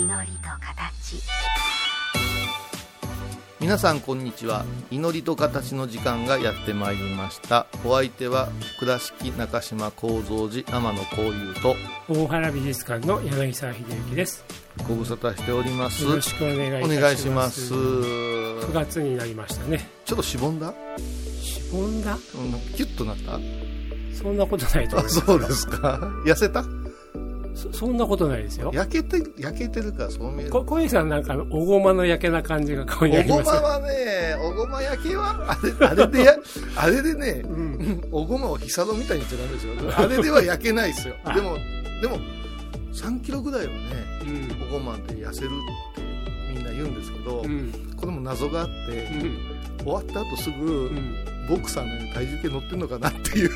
祈りと形。皆さんこんにちは。祈りと形の時間がやってまいりました。お相手は倉敷中島光三寺天野幸雄と大原美術館の柳沢秀幸です。ご無沙汰しております。よろしくお願いいたします。9月になりましたね。ちょっとしぼんだ、キュッとなった。そんなことないと思います。そうですか。痩せた？そんなことないですよ。焼けてるか、そう見える。小井さんなんかおごまの焼けな感じが顔にあります。おごまはね、おごま焼けはあれでね、うん、おごまをヒサドみたいにしてたんですよ。あれでは焼けないですよ。でも3キロぐらいはね、うん、おごまで痩せるってみんな言うんですけど、うん、これも謎があって、うん、終わった後すぐ、うん、ボクサーのように体重計乗ってるのかなっていう。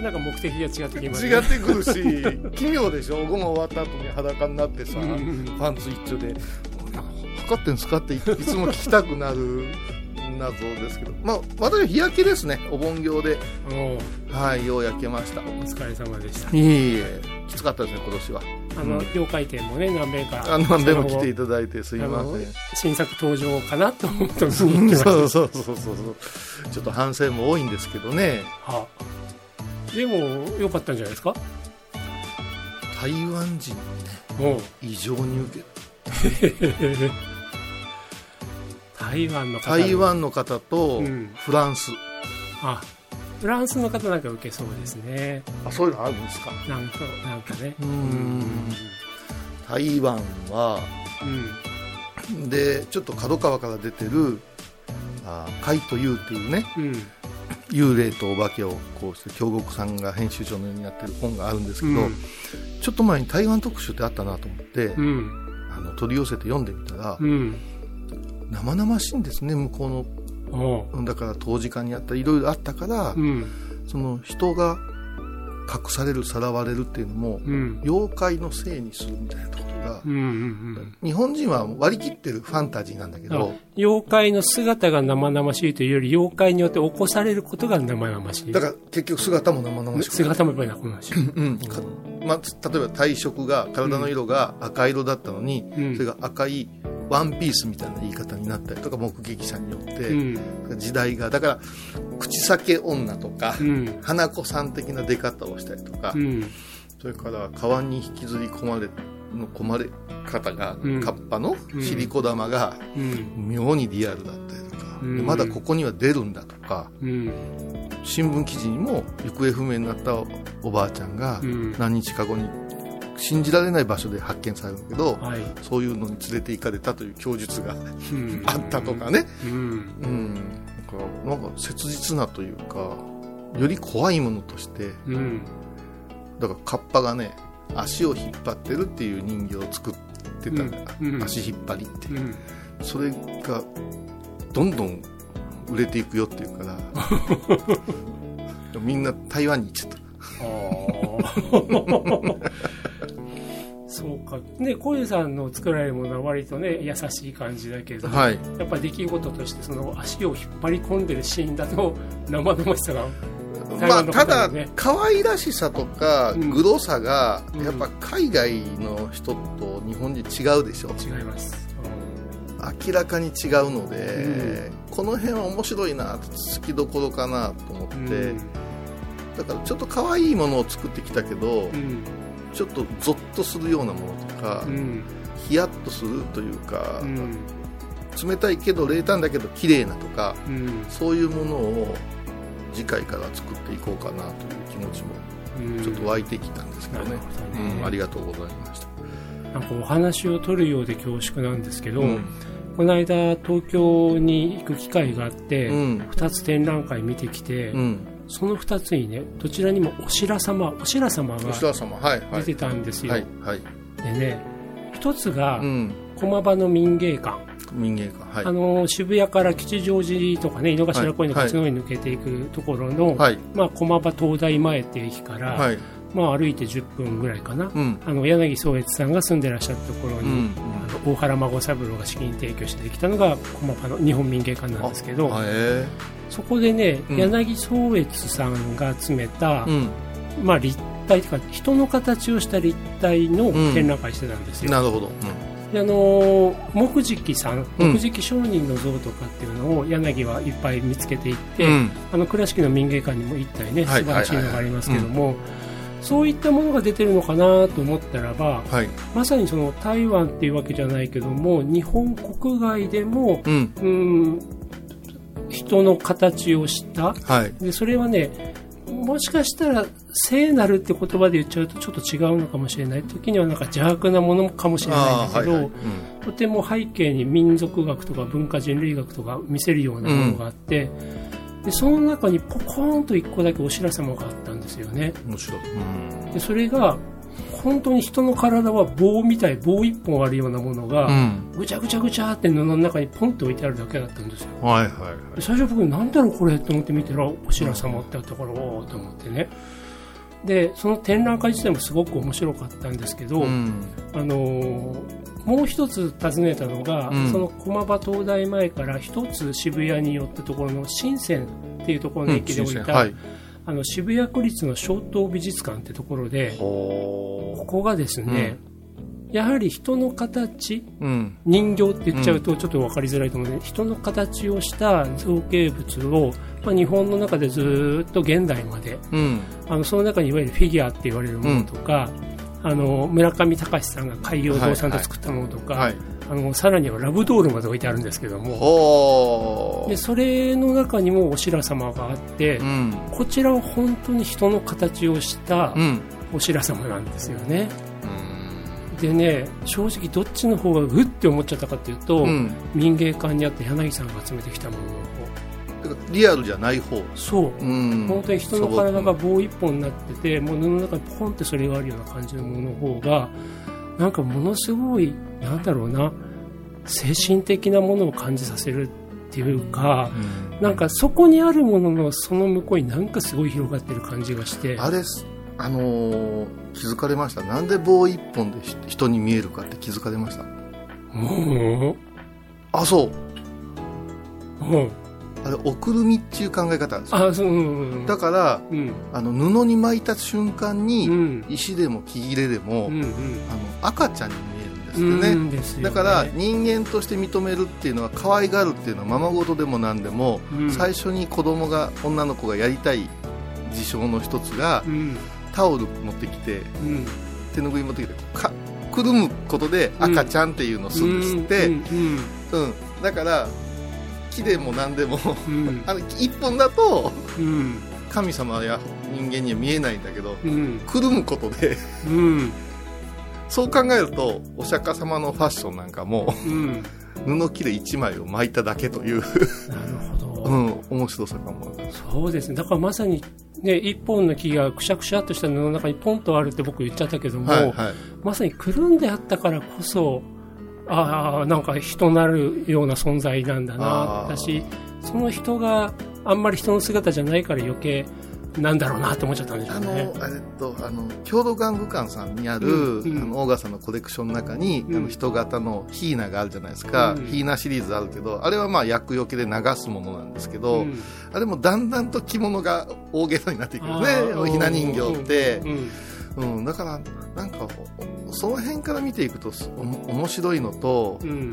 なんか目的が違ってきます、ね、違ってくるし奇妙でしょ。おごま終わった後に裸になってさ、パンツ一丁で測ってんすかっていつも聞きたくなる謎ですけど、まあ私は日焼けですね。お盆行で、はい、よう焼けました。お疲れ様でした。いえ、きつかったですね今年は。妖怪展もね、何遍か何遍も来ていただいてすいません。新作登場かなと思ったんですけどそうちょっと反省も多いんですけどね。はでも良かったんじゃないですか。台湾人ね、異常に受けた。台湾の方とフランス、うん、あ、フランスの方なんか受けそうですね。あ、そういうのあるんですか。なんかね、台湾は、うん、でちょっと角川から出てる怪というっていうね、うん、幽霊とお化けをこうして京極さんが編集長のようにやってる本があるんですけど、うん、ちょっと前に台湾特集ってあったなと思って、うん、取り寄せて読んでみたら、うん、生々しいんですね向こうの。だから当時間にあったいろいろあったから、うん、その人が隠される、さらわれるっていうのも、うん、妖怪のせいにするみたいなところが、うんうんうん、日本人は割り切ってるファンタジーなんだけど、妖怪の姿が生々しいというより妖怪によって起こされることが生々しい。だから結局姿も生々しい、姿もやっぱり生々しい、うんうん、まあ、例えば体色が、体の色が赤色だったのに、うん、それが赤いワンピースみたいな言い方になったりとか、目撃者によって、うん、時代が、だから口裂け女とか、うん、花子さん的な出方をしたりとか、うん、それから川に引きずり込まれの込まれ方が、うん、カッパのシリコ玉が、うん、妙にリアルだったりとか、うん、まだここには出るんだとか、うん、新聞記事にも行方不明になったおばあちゃんが何日か後に信じられない場所で発見されるけど、はい、そういうのに連れて行かれたという供述があったとかね、うんうん、なんか切実なというか、より怖いものとして、うん、だからカッパがね、足を引っ張ってるっていう人形を作ってた、うん、足引っ張りって、うん、それがどんどん売れていくよっていうからみんな台湾に行っちゃった。そうかね。小井さんの作られるものは割とね優しい感じだけど、はい、やっぱり出来事としてその足を引っ張り込んでるシーンだと生々しさが、まあ、ただ可愛らしさとか、うん、グロさがやっぱ海外の人と日本人違うでしょ。違います、うん、明らかに違うので、うん、この辺は面白いな、好きどころかなと思って、うん、だからちょっと可愛いものを作ってきたけど、うん、ちょっとゾッとするようなものとか、うん、ヒヤッとするというか、うん、冷たいけど冷淡だけど綺麗なとか、うん、そういうものを次回から作っていこうかなという気持ちもちょっと湧いてきたんですけど ね、うん、ありがとうございました。なんかお話を取るようで恐縮なんですけど、うん、この間東京に行く機会があって、うん、2つ展覧会見てきて、うん、その2つにねどちらにもお白様が出てたんですよ、はいはいはい、でね1つが、うん、駒場の民芸館、はい、渋谷から吉祥寺とかね井の頭公園のこっちの方に抜けていくところの、はいまあ、駒場東大前っていう駅から、はいまあ、歩いて10分ぐらいかな、うん、柳宗悦さんが住んでらっしゃるところに、うんうん、大原孫三郎が資金提供してきたのが駒場の日本民芸館なんですけど、そこでね、うん、柳宗悦さんが集めた、うんまあ、立体というか人の形をした立体の展覧会してたんですよ、うん、なるほど、うんで木喰上人の像とかっていうのを柳はいっぱい見つけていって、うん、倉敷の民芸館にも一体ね素晴らしいのがありますけども、はいはいはいはい、そういったものが出てるのかなと思ったらば、はい、まさにその台湾っていうわけじゃないけども日本国外でも、うん、人の形をした、はい、でそれはねもしかしたら聖なるって言葉で言っちゃうとちょっと違うのかもしれない時にはなんか邪悪なものかもしれないんだけど、はいはいうん、とても背景に民族学とか文化人類学とか見せるようなものがあって、うん、でその中にポコーンと一個だけお白様があったんですよね。面白い、うん、でそれが本当に人の体は棒一本あるようなものが、うん、ぐちゃぐちゃぐちゃって布の中にポンって置いてあるだけだったんですよ、はいはいはい、最初僕なんだろうこれと思って見たらお白様ってあったからおーと思ってね。でその展覧会自体もすごく面白かったんですけど、うん、もう一つ訪ねたのが、うん、その駒場東大前から一つ渋谷に寄ったところの新鮮っていうところの駅で降りた、うんはい、渋谷区立の松濤美術館ってところでここがですね、うん、やはり人の形、うん、人形って言っちゃうとちょっと分かりづらいと思うので、うん、人の形をした造形物を、まあ、日本の中でずっと現代まで、うん、その中にいわゆるフィギュアって言われるものとか、うん、村上隆さんが海洋堂さんと作ったものとか、はいはいはい、さらにはラブドールまで置いてあるんですけども、でそれの中にもお白様があって、うん、こちらは本当に人の形をした、うんお白様なんですよね。でね正直どっちの方がグッて思っちゃったかっていうと、うん、民芸館にあった柳さんが集めてきたものの方リアルじゃない方そう、うん、本当に人の体が棒一本になっててもう布の中にポンってそれがあるような感じのものの方がなんかものすごいなんだろうな精神的なものを感じさせるっていうか、うん、なんかそこにあるもののその向こうになんかすごい広がってる感じがしてあれです気づかれました。なんで棒一本で人に見えるかって気づかれました。うん、あ、そう。うん、あれおくるみっていう考え方なんですよ。あ、そう、うん、だから、うん、布に巻いた瞬間に、うん、石でも木切れでも、うんうん、赤ちゃんに見えるんですよね。うんですよね。だから人間として認めるっていうのは可愛がるっていうのはままごとでもなんでも、うん、最初に女の子がやりたい事象の一つが。うんタオル持ってきて、うん、手ぬぐい持ってきてくるむことで赤ちゃんっていうのをするんですって、うんうんうんうん、だから木でも何でも、うん、一本だと、うん、神様や人間には見えないんだけど、うん、くるむことで、うん、そう考えるとお釈迦様のファッションなんかも、うん、布切れ一枚を巻いただけというなるほど、うん、面白さかもそうですね。だからまさにね、一本の木がくしゃくしゃっとした布の中にポンとあるって僕言っちゃったけども、はいはい、まさにくるんであったからこそあなんか人なるような存在なんだなだしその人があんまり人の姿じゃないから余計なんだろうなと思っちゃったんでしょうね。郷土玩具館さんにある、うんうん、オーガさんのコレクションの中に、うん、人型のヒーナがあるじゃないですか、うん、ヒーナシリーズあるけどあれはまあ厄除けで流すものなんですけど、うん、あれもだんだんと着物が大げさになっていくんですねひな人形って、うんうんうん、だからなんかその辺から見ていくと面白いのと、うん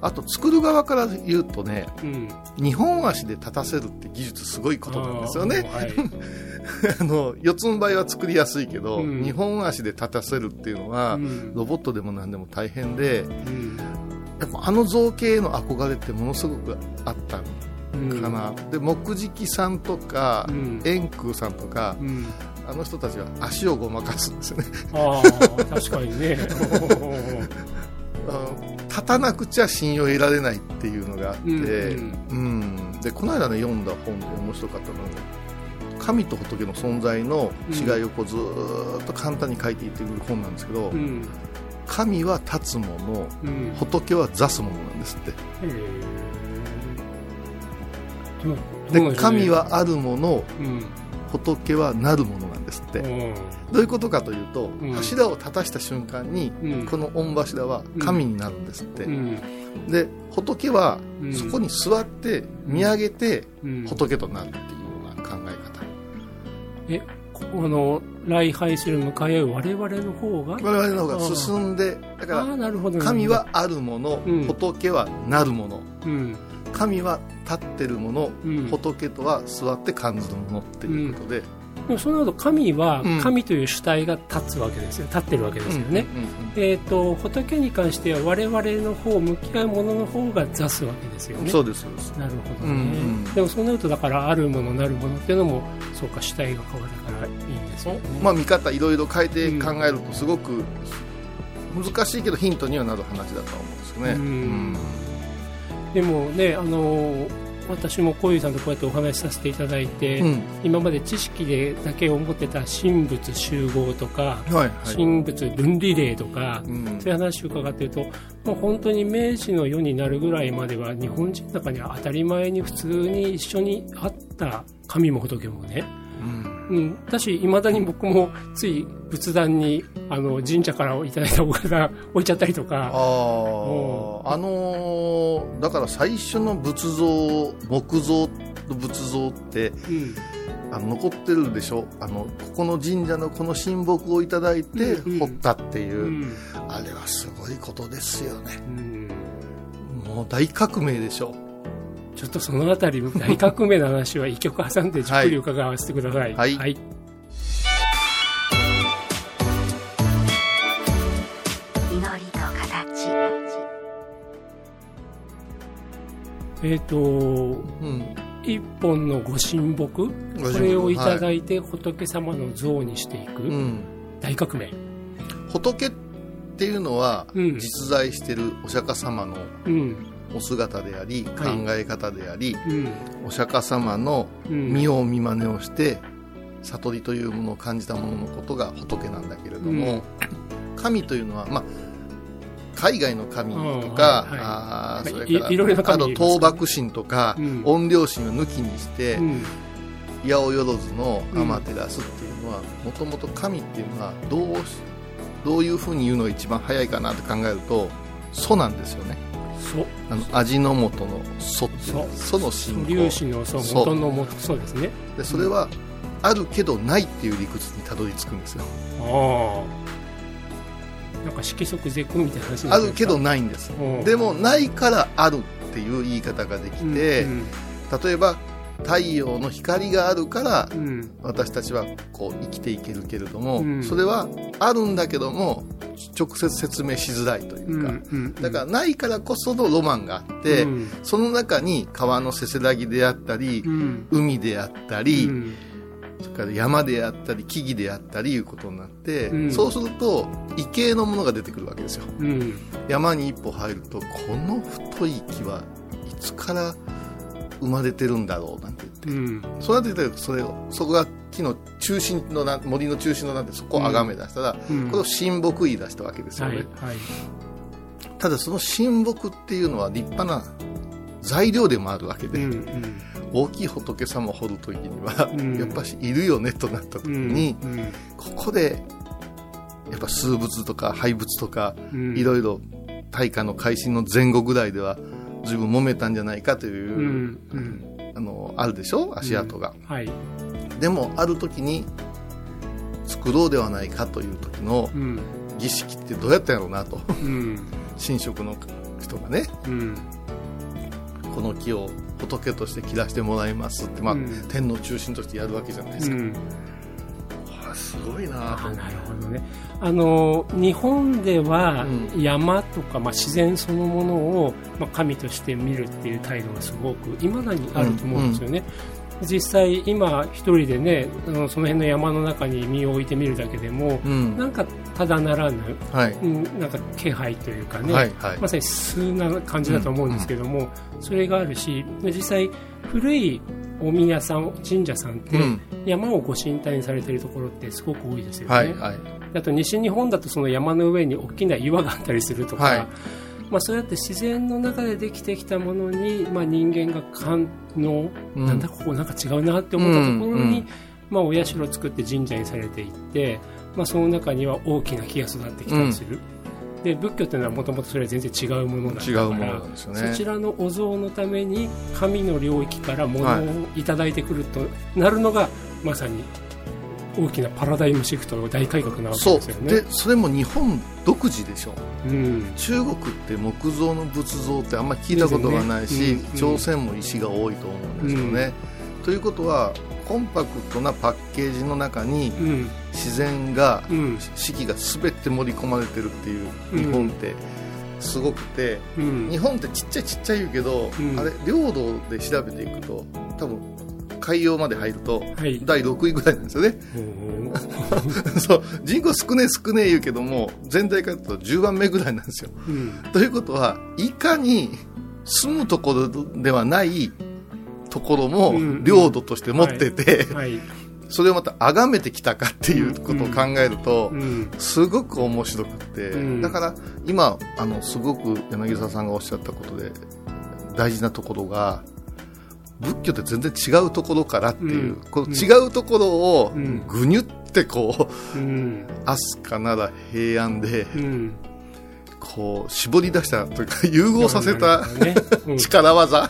あと作る側から言うとね、うん、2本足で立たせるって技術すごいことなんですよね、はい、四つん這いは作りやすいけど、うん、2本足で立たせるっていうのは、うん、ロボットでも何でも大変で、うん、やっぱ造形への憧れってものすごくあったのかな、うん、で木喰さんとか、円空さんとか、うんあの人たちは足をごまかすんですよね。あ確かにね立たなくちゃ信用得られないっていうのがあって、でこの間、ね、読んだ本で面白かったのが、ね、神と仏の存在の違いをこうずっと簡単に書いていってくる本なんですけど、神は立つもの、仏は座すものなんですって。で神はあるもの、仏はなるものなんですって。どういうことかというと、柱を立たした瞬間に、この御柱は神になるんですって。で仏はそこに座って見上げて仏となるっていうような考え方。ここの礼拝する向かい合う我々の方が進んで、だから神はあるもの、仏はなるもの、神は立ってるもの、仏とは座って感じるものっていうことで、でもその後神は、神という主体が立つわけですよ、立ってるわけですよね。仏に関しては我々の方、向き合うものの方が座すわけですよね。そうです、なるほどね。でもそうなるとだからあるものなるものっていうのもそうか、主体が変わるからいいんですよね。見方いろいろ変えて考えるとすごく難しいけどヒントにはなる話だと思うんですよね。でもね、私もこういうさんとこうやってお話しさせていただいて、今まで知識でだけ思ってた神仏集合とか、神仏分離令とか、そういう話を伺っていると、もう本当に明治の世になるぐらいまでは日本人の中には当たり前に普通に一緒にあった神も仏もね、だしいまだに僕もつい仏壇に神社からいただいたお金置いちゃったりとか、だから最初の仏像、木造の仏像って、残ってるでしょ。ここの神社のこの神木をいただいて彫ったっていう、あれはすごいことですよね。もう大革命でしょ。ちょっとそのあたり大革命の話は一曲挟んでじっくり伺わせてください。祈りの形。一本のご神木、これをいただいて仏様の像にしていく、大革命。仏っていうのは、実在してるお釈迦様の、お姿であり考え方であり、お釈迦様の見よう見まねをして悟りというものを感じたもののことが仏なんだけれども、神というのは、海外の神とか、それから倒幕神とか、怨霊神を抜きにして、八百万の天照っていうのは、もともと神っていうのはどういうふうに言うのが一番早いかなって考えると祖なんですよね。味の素の祖っていうのは祖の信仰、粒子の祖、元の元、そうですね。でそれはあるけどないっていう理屈にたどり着くんですよ。なんか色即是空みたいな話ですか。あるけどないんです。でもないからあるっていう言い方ができて、例えば太陽の光があるから、私たちはこう生きていけるけれども、それはあるんだけども直接説明しづらいというか、だからないからこそのロマンがあって、その中に川のせせらぎであったり、海であったり、それから山であったり木々であったりいうことになって、そうすると異形のものが出てくるわけですよ。山に一歩入ると、この太い木はいつから生まれてるんだろうなんて言って、そうなってきたらそこが木の中心の森の中心のなんて、そこをあがめ出したら、これを神木言い出したわけですよね。ただその神木っていうのは立派な材料でもあるわけで、大きい仏様を彫るときには、やっぱりいるよねとなったときに、ここでやっぱ数仏とか廃仏とか、いろいろ大化の改新の前後ぐらいでは自分揉めたんじゃないかという、あるでしょ、足跡が、でもある時に作ろうではないかという時の儀式ってどうやったんやろうなと、神職の人がね、この木を仏として切らしてもらいますって、天の中心としてやるわけじゃないですか。すごいなぁ。なるほどね。日本では山とか、自然そのものを、神として見るっていう態度がすごく今なにあると思うんですよね。実際今一人でねその辺の山の中に身を置いてみるだけでも、うん、なんかただならぬ、はい、なんか気配というかね、はいはい、まさに素な感じだと思うんですけども、うん、それがあるし、実際古いお宮さん神社さんって山をご神体にされているところってすごく多いですよね、はいはい、あと西日本だとその山の上に大きな岩があったりするとか、はい、まあ、そうやって自然の中でできてきたものに、まあ、人間が感能、うん、なんだここなんか違うなって思ったところに、うんうん、まあ、お社を作って神社にされていって、まあ、その中には大きな木が育ってきたりする、うん、で仏教というのはもともとそれは全然違うものだから違うものなんですよね。そちらのお像のために神の領域から物をいただいてくるとなるのが、はい、まさに大きなパラダイムシフトの大改革なわけですよね。 でそれも日本独自でしょ、うん、中国って木造の仏像ってあんまり聞いたことがないし、ね、うんうん、朝鮮も石が多いと思うんですよね、うん、ということはコンパクトなパッケージの中に自然が、うん、四季が全て盛り込まれてるっていう日本ってすごくて、うん、日本ってちっちゃいちっちゃい言うけど、うん、あれ領土で調べていくと多分海洋まで入ると第6位ぐらいなんですよね、はい、そう、人口少ねえ言うけども全体からだと10番目ぐらいなんですよ、うん、ということはいかに住むところではないところも領土として持ってて、うんうん、はいはい、それをまた崇めてきたかっていうことを考えるとすごく面白くて、うんうん、だから今すごく柳沢さんがおっしゃったことで大事なところが仏教って全然違うところからっていう、うん、この違うところをぐにゅってこう、うん、飛鳥なら平安で、うん、こう絞り出したというか融合させた、ね、うん、力技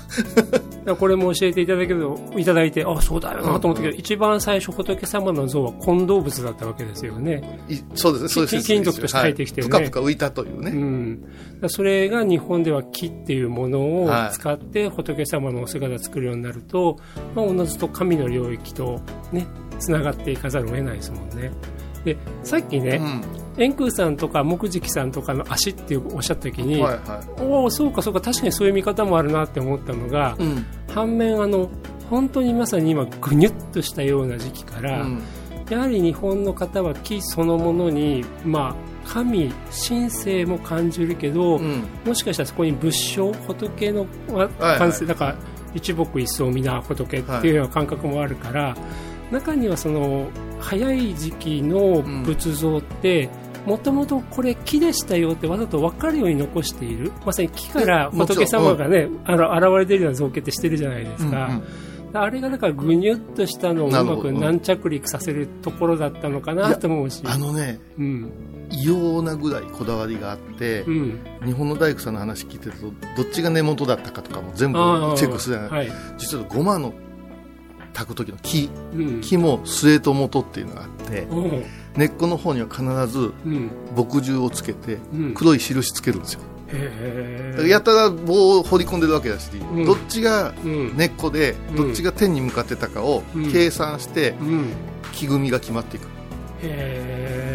これも教えていただいて、あ、そうだよなと思ったけど、うん、一番最初仏様の像は混動物だったわけですよね。そうですね。金属として入ってきてね、はい、ぷかぷか浮いたというね、うん、だそれが日本では木っていうものを使って仏様のお姿を作るようになると、まあ、おのずと神の領域とねつながっていかざるを得ないですもんね。でさっきね、うん、円空さんとか木喰さんとかの足っておっしゃった時に、はいはい、おおそうかそうか確かにそういう見方もあるなって思ったのが、うん、反面本当にまさに今ぐにゅっとしたような時期から、うん、やはり日本の方は木そのものに、まあ、神神性も感じるけど、うん、もしかしたらそこに仏性仏の感性だから一木一草皆仏っていうような感覚もあるから、はい、中にはその早い時期の仏像ってもともとこれ木でしたよってわざと分かるように残している、まさに木から仏様がね、現れているような造形ってしてるじゃないですか、うんうん、あれがだからぐにゅっとしたのをうまく軟着陸させるところだったのかなと思うし、ね、うん、異様なぐらいこだわりがあって、うん、日本の大工さんの話聞いてるとどっちが根元だったかとかも全部チェックするじゃない、はい、実はゴマの炊く時の木も末と元っていうのがあって、うん、根っこの方には必ず墨汁をつけて黒い印つけるんですよ、うん、へだからやたら棒を放り込んでるわけだし、うん、どっちが根っこで、うん、どっちが天に向かってたかを計算して木組みが決まっていく、うんうん、へ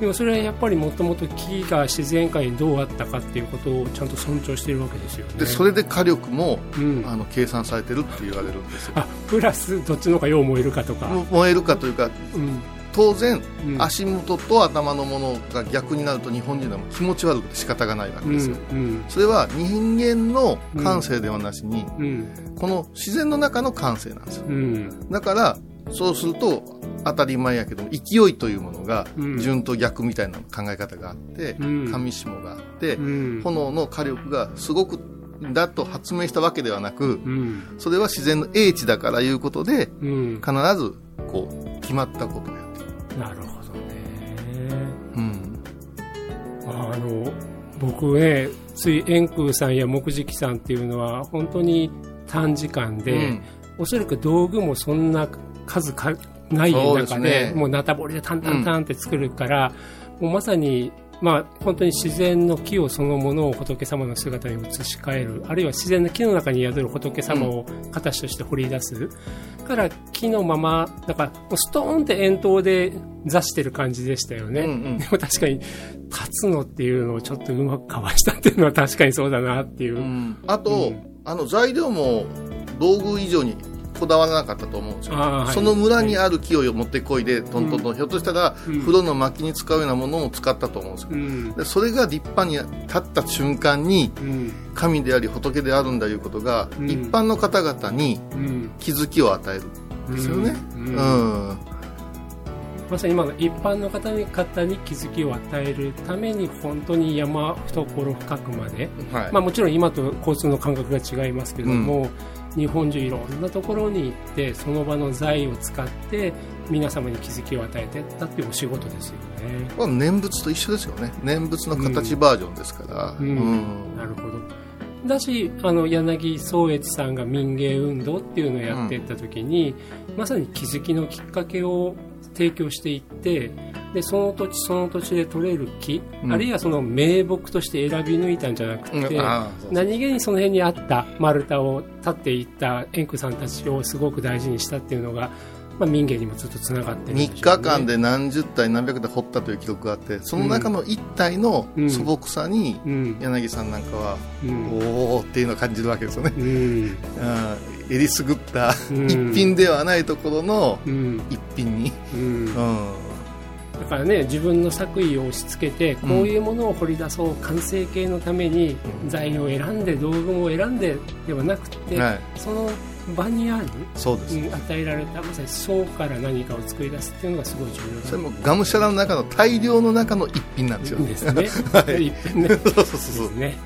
でもそれはやっぱりもともと木が自然界にどうあったかっていうことをちゃんと尊重しているわけですよね。でそれで火力も、うん、計算されてるって言われるんですよ。あプラスどっちの方がよう燃えるかとか燃えるかというか、うん、当然、うん、足元と頭のものが逆になると日本人はもう気持ち悪くて仕方がないわけですよ、うんうん、それは人間の感性ではなしに、うんうん、この自然の中の感性なんですよ、うん、だからそうすると当たり前やけど勢いというものが順と逆みたいな考え方があって、うん、神下があって、うん、炎の火力がすごくだと発明したわけではなく、うん、それは自然の英知だからいうことで、うん、必ずこう決まったことをやっている。なるほどね、うん、僕ねつい円空さんや木喰さんっていうのは本当に短時間で、うん、おそらく道具もそんな数かない中でもうなたぼりでタンタンタンって作るから、うん、もうまさに、まあ、本当に自然の木をそのものを仏様の姿に移し替える、あるいは自然の木の中に宿る仏様を形として掘り出す、うん、から木のままだからもうストーンって円筒で座してる感じでしたよね、うんうん、でも確かに立つのっていうのをちょっとうまくかわしたっていうのは確かにそうだなっていう、うん、あと、うん、材料も道具以上にこだわらなかったと思うんですよ、はい、その村にある木を持ってこいでトントンとひょっとしたら風呂の薪に使うようなものも使ったと思うんですよ、うん、でそれが立派に立った瞬間に、うん、神であり仏であるんだいうことが、うん、一般の方々に気づきを与えるんですよね、うんうんうん、まさに今の一般の方々に気づきを与えるために本当に山懐深くまで、はい、まあ、もちろん今と交通の感覚が違いますけれども、うん、日本中いろんなところに行ってその場の財を使って皆様に気づきを与えていったっていうお仕事ですよね。これ念仏と一緒ですよね。念仏の形バージョンですから、うんうんうん、なるほど。だし柳宗悦さんが民芸運動っていうのをやっていった時に、うん、まさに気づきのきっかけを提供していって、でその土地その土地で取れる木、うん、あるいはその名木として選び抜いたんじゃなくて、うん、何気にその辺にあった丸太を立っていった円空さんたちをすごく大事にしたっていうのが、まあ、民芸にもずっとつながってるんでしょうね。3日間で何十体何百体掘ったという記録があって、その中の1体の素朴さに柳さんなんかは、うん、おーっていうのを感じるわけですよね、うん、あえりすぐった、うん、一品ではないところの一品に、うんうんうん、だからね、自分の作為を押し付けてこういうものを掘り出そう、うん、完成形のために材を選んで道具を選んでではなくて、はい、その場にある、そうです、与えられたまさに層から何かを作り出すっていうのがすごい重要です。それもがむしゃらの中の大量の中の一品なんですよね。ですね、はい、一品ねそうそうそうですね。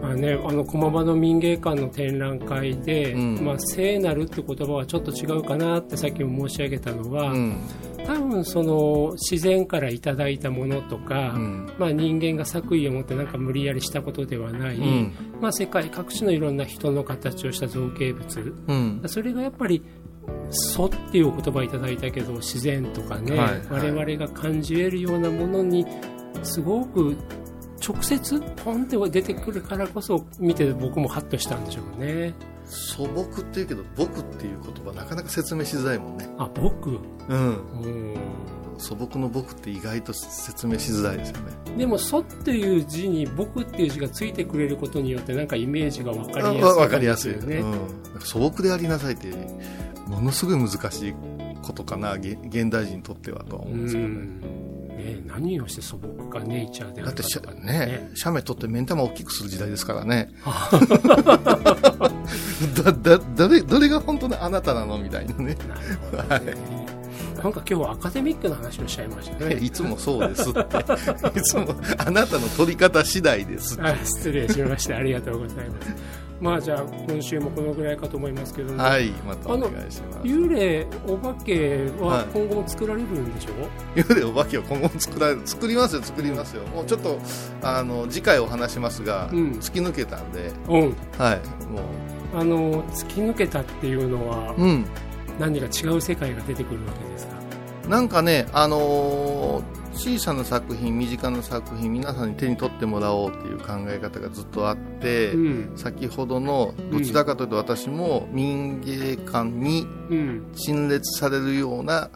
まあね、駒場の民芸館の展覧会で、うん、まあ、聖なるって言葉はちょっと違うかなってさっきも申し上げたのは、うん、多分その自然からいただいたものとか、うん、まあ、人間が作為を持ってなんか無理やりしたことではない、うん、まあ、世界各地のいろんな人の形をした造形物、うん、それがやっぱり素っていう言葉をいただいたけど自然とかね、はいはい、我々が感じ得るようなものにすごく直接ポンって出てくるからこそ見て僕もハッとしたんでしょうね。素朴っていうけど僕っていう言葉なかなか説明しづらいもんね。あ、僕、うん、素朴の僕って意外と説明しづらいですよね。でも素っていう字に僕っていう字がついてくれることによってなんかイメージが分かりやすい、ね、分かりやすい、うん、素朴でありなさいってものすごい難しいことかな、現代人にとってはとは思うんですよね、うんね、何をして素朴かネイチャーであるかとかね。だって写メ撮って目ん玉を大きくする時代ですからねどれが本当のあなたなのみたいなね。なるほどね、はい、なんか今日はアカデミックな話をしちゃいましたね。いつもそうですっていつもあなたの撮り方次第ですって失礼しました。ありがとうございます。まあ、じゃあ今週もこのぐらいかと思いますけども、はい、またお願いします。幽霊お化けは今後も作られるんでしょう、はい、幽霊お化けは今後も作られる、作りますよ、作りますよ、うん、もうちょっと次回お話しますが、うん、突き抜けたんで、うん、はい、もう突き抜けたっていうのは、うん、何か違う世界が出てくるわけですか。なんかね、小さな作品、身近な作品、皆さんに手に取ってもらおうっていう考え方がずっとあって、うん、先ほどのどちらかというと私も民芸館に陳列されるような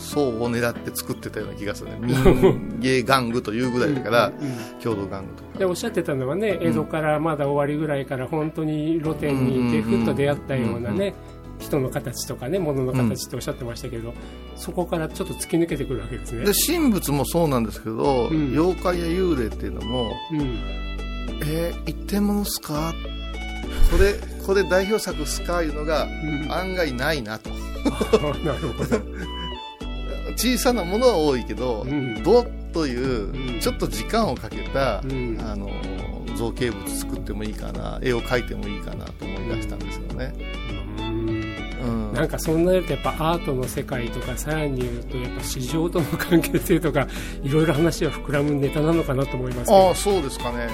層を狙って作ってたような気がするね。民芸玩具というぐらいだから郷土玩具とかでおっしゃってたのはね、江戸からまだ終わりぐらいから本当に露店にいてふっと出会ったようなね、人の形とかね、物の形っておっしゃってましたけど、うん、そこからちょっと突き抜けてくるわけですね。で神仏もそうなんですけど、うん、妖怪や幽霊っていうのも、うん、一点物っすか、これ代表作っすかいうのが案外ないなと、うん、なるほど小さなものは多いけど、うん、どうという、うん、ちょっと時間をかけた、うん、造形物作ってもいいかな、絵を描いてもいいかなと思い出したんですよね、うんうん、なんかそんなやつやっぱアートの世界とかさらに言うとやっぱ市場との関係性とかいろいろ話は膨らむネタなのかなと思いますけど。あ、そうですかね、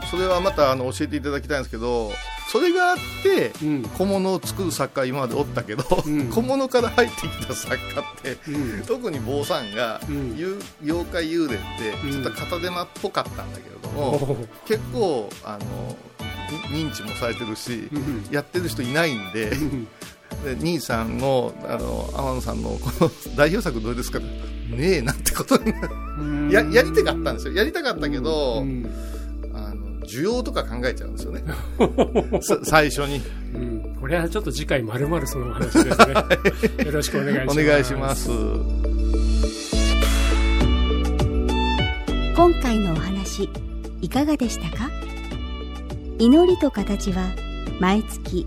うん、それはまた教えていただきたいんですけど、それがあって小物を作る作家今までおったけど、うん、小物から入ってきた作家って、うん、特に坊さんが、うん、妖怪幽霊ってちょっと片手間っぽかったんだけれども、うん、結構認知もされてるし、うん、やってる人いないんで、うん兄さんの天野さんのこの代表作どうですかねえなんてことになる。やりたかったんですよ。やりたかったけど、需要とか考えちゃうんですよね最初に、うん、これはちょっと次回まるまるそのお話ですねよろしくお願いします。お願いします。今回のお話いかがでしたか？祈りと形は毎月